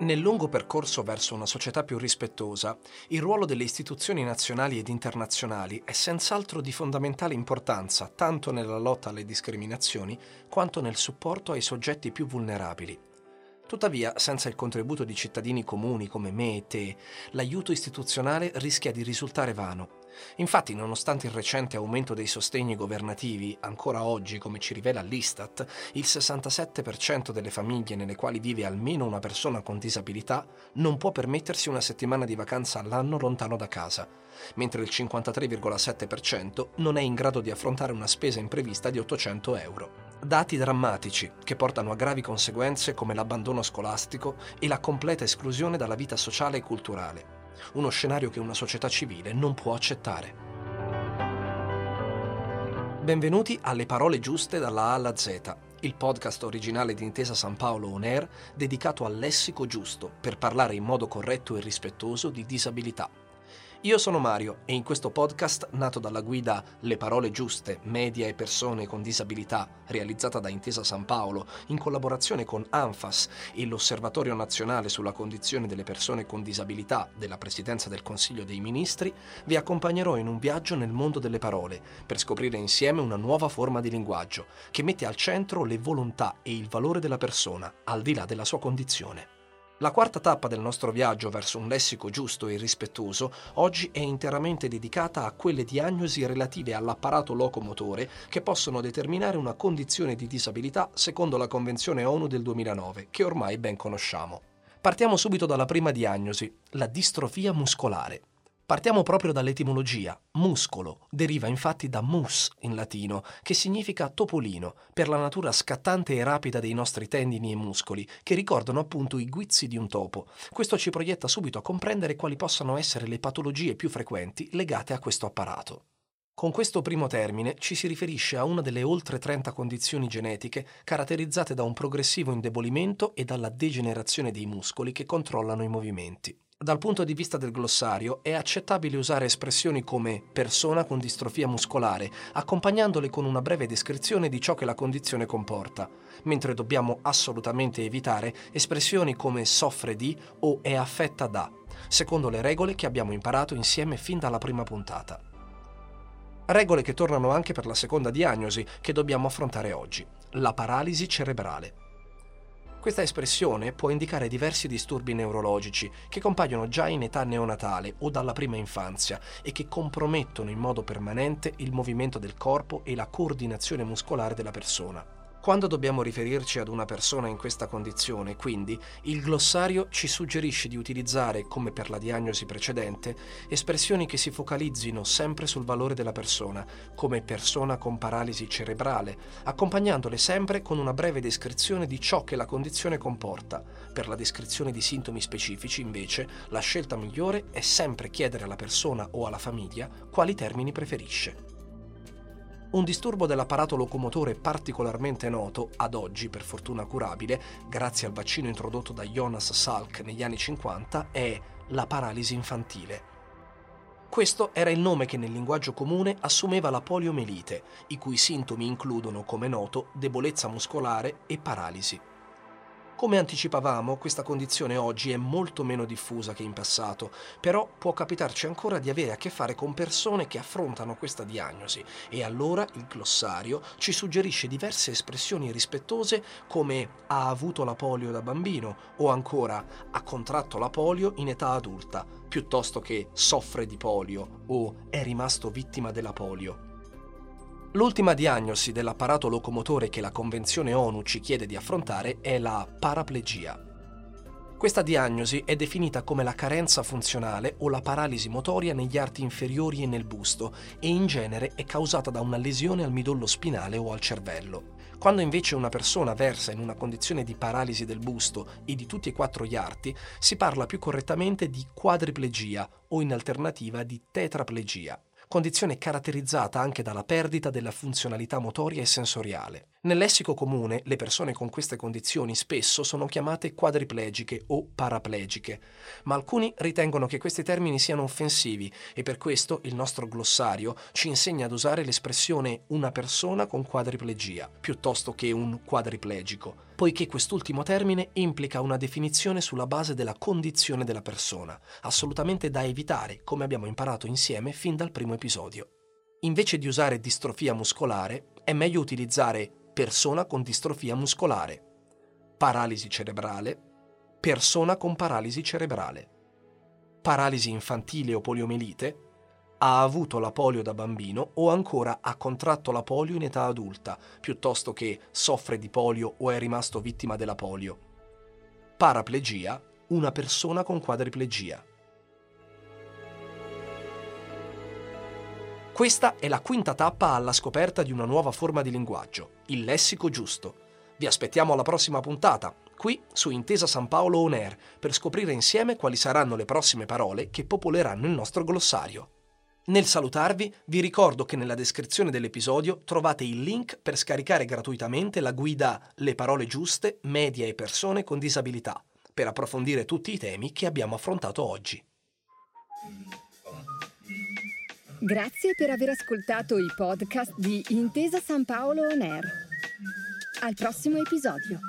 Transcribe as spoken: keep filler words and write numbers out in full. Nel lungo percorso verso una società più rispettosa, il ruolo delle istituzioni nazionali ed internazionali è senz'altro di fondamentale importanza, tanto nella lotta alle discriminazioni quanto nel supporto ai soggetti più vulnerabili. Tuttavia, senza il contributo di cittadini comuni come me e te, l'aiuto istituzionale rischia di risultare vano. Infatti, nonostante il recente aumento dei sostegni governativi, ancora oggi, come ci rivela l'Istat, il sessantasette per cento delle famiglie nelle quali vive almeno una persona con disabilità non può permettersi una settimana di vacanza all'anno lontano da casa, mentre il cinquantatré virgola sette per cento non è in grado di affrontare una spesa imprevista di ottocento euro. Dati drammatici che portano a gravi conseguenze come l'abbandono scolastico e la completa esclusione dalla vita sociale e culturale. Uno scenario che una società civile non può accettare. Benvenuti a Le parole giuste dalla A alla Z, il podcast originale di Intesa Sanpaolo On Air dedicato al lessico giusto per parlare in modo corretto e rispettoso di disabilità. Io sono Mario e in questo podcast, nato dalla guida Le parole giuste, media e persone con disabilità, realizzata da Intesa Sanpaolo in collaborazione con ANFAS e l'Osservatorio Nazionale sulla Condizione delle Persone con Disabilità della Presidenza del Consiglio dei Ministri, vi accompagnerò in un viaggio nel mondo delle parole per scoprire insieme una nuova forma di linguaggio che mette al centro le volontà e il valore della persona, al di là della sua condizione. La quarta tappa del nostro viaggio verso un lessico giusto e rispettoso oggi è interamente dedicata a quelle diagnosi relative all'apparato locomotore che possono determinare una condizione di disabilità secondo la Convenzione ONU del duemilanove, che ormai ben conosciamo. Partiamo subito dalla prima diagnosi, la distrofia muscolare. Partiamo proprio dall'etimologia, muscolo, deriva infatti da mus in latino, che significa topolino, per la natura scattante e rapida dei nostri tendini e muscoli, che ricordano appunto i guizzi di un topo. Questo ci proietta subito a comprendere quali possano essere le patologie più frequenti legate a questo apparato. Con questo primo termine ci si riferisce a una delle oltre trenta condizioni genetiche caratterizzate da un progressivo indebolimento e dalla degenerazione dei muscoli che controllano i movimenti. Dal punto di vista del glossario è accettabile usare espressioni come persona con distrofia muscolare, accompagnandole con una breve descrizione di ciò che la condizione comporta, mentre dobbiamo assolutamente evitare espressioni come soffre di o è affetta da, secondo le regole che abbiamo imparato insieme fin dalla prima puntata. Regole che tornano anche per la seconda diagnosi che dobbiamo affrontare oggi, la paralisi cerebrale. Questa espressione può indicare diversi disturbi neurologici che compaiono già in età neonatale o dalla prima infanzia e che compromettono in modo permanente il movimento del corpo e la coordinazione muscolare della persona. Quando dobbiamo riferirci ad una persona in questa condizione, quindi, il glossario ci suggerisce di utilizzare, come per la diagnosi precedente, espressioni che si focalizzino sempre sul valore della persona, come persona con paralisi cerebrale, accompagnandole sempre con una breve descrizione di ciò che la condizione comporta. Per la descrizione di sintomi specifici, invece, la scelta migliore è sempre chiedere alla persona o alla famiglia quali termini preferisce. Un disturbo dell'apparato locomotore particolarmente noto, ad oggi per fortuna curabile, grazie al vaccino introdotto da Jonas Salk negli anni cinquanta, è la paralisi infantile. Questo era il nome che nel linguaggio comune assumeva la poliomielite, i cui sintomi includono, come noto, debolezza muscolare e paralisi. Come anticipavamo, questa condizione oggi è molto meno diffusa che in passato, però può capitarci ancora di avere a che fare con persone che affrontano questa diagnosi e allora il glossario ci suggerisce diverse espressioni rispettose come ha avuto la polio da bambino o ancora ha contratto la polio in età adulta, piuttosto che soffre di polio o è rimasto vittima della polio. L'ultima diagnosi dell'apparato locomotore che la Convenzione ONU ci chiede di affrontare è la paraplegia. Questa diagnosi è definita come la carenza funzionale o la paralisi motoria negli arti inferiori e nel busto e in genere è causata da una lesione al midollo spinale o al cervello. Quando invece una persona versa in una condizione di paralisi del busto e di tutti e quattro gli arti, si parla più correttamente di quadriplegia o in alternativa di tetraplegia. condizione caratterizzata anche dalla perdita della funzionalità motoria e sensoriale. Nel lessico comune, le persone con queste condizioni spesso sono chiamate quadriplegiche o paraplegiche, ma alcuni ritengono che questi termini siano offensivi e per questo il nostro glossario ci insegna ad usare l'espressione una persona con quadriplegia piuttosto che un quadriplegico, poiché quest'ultimo termine implica una definizione sulla base della condizione della persona, assolutamente da evitare, come abbiamo imparato insieme fin dal primo episodio. Invece di usare distrofia muscolare, è meglio utilizzare persona con distrofia muscolare, paralisi cerebrale, persona con paralisi cerebrale, paralisi infantile o poliomielite, ha avuto la polio da bambino o ancora ha contratto la polio in età adulta, piuttosto che soffre di polio o è rimasto vittima della polio. Paraplegia, una persona con quadriplegia. Questa è la quinta tappa alla scoperta di una nuova forma di linguaggio, il lessico giusto. Vi aspettiamo alla prossima puntata, qui su Intesa Sanpaolo On Air, per scoprire insieme quali saranno le prossime parole che popoleranno il nostro glossario. Nel salutarvi, vi ricordo che nella descrizione dell'episodio trovate il link per scaricare gratuitamente la guida Le parole giuste, media e persone con disabilità, per approfondire tutti i temi che abbiamo affrontato oggi. Grazie per aver ascoltato i podcast di Intesa Sanpaolo On Air. Al prossimo episodio!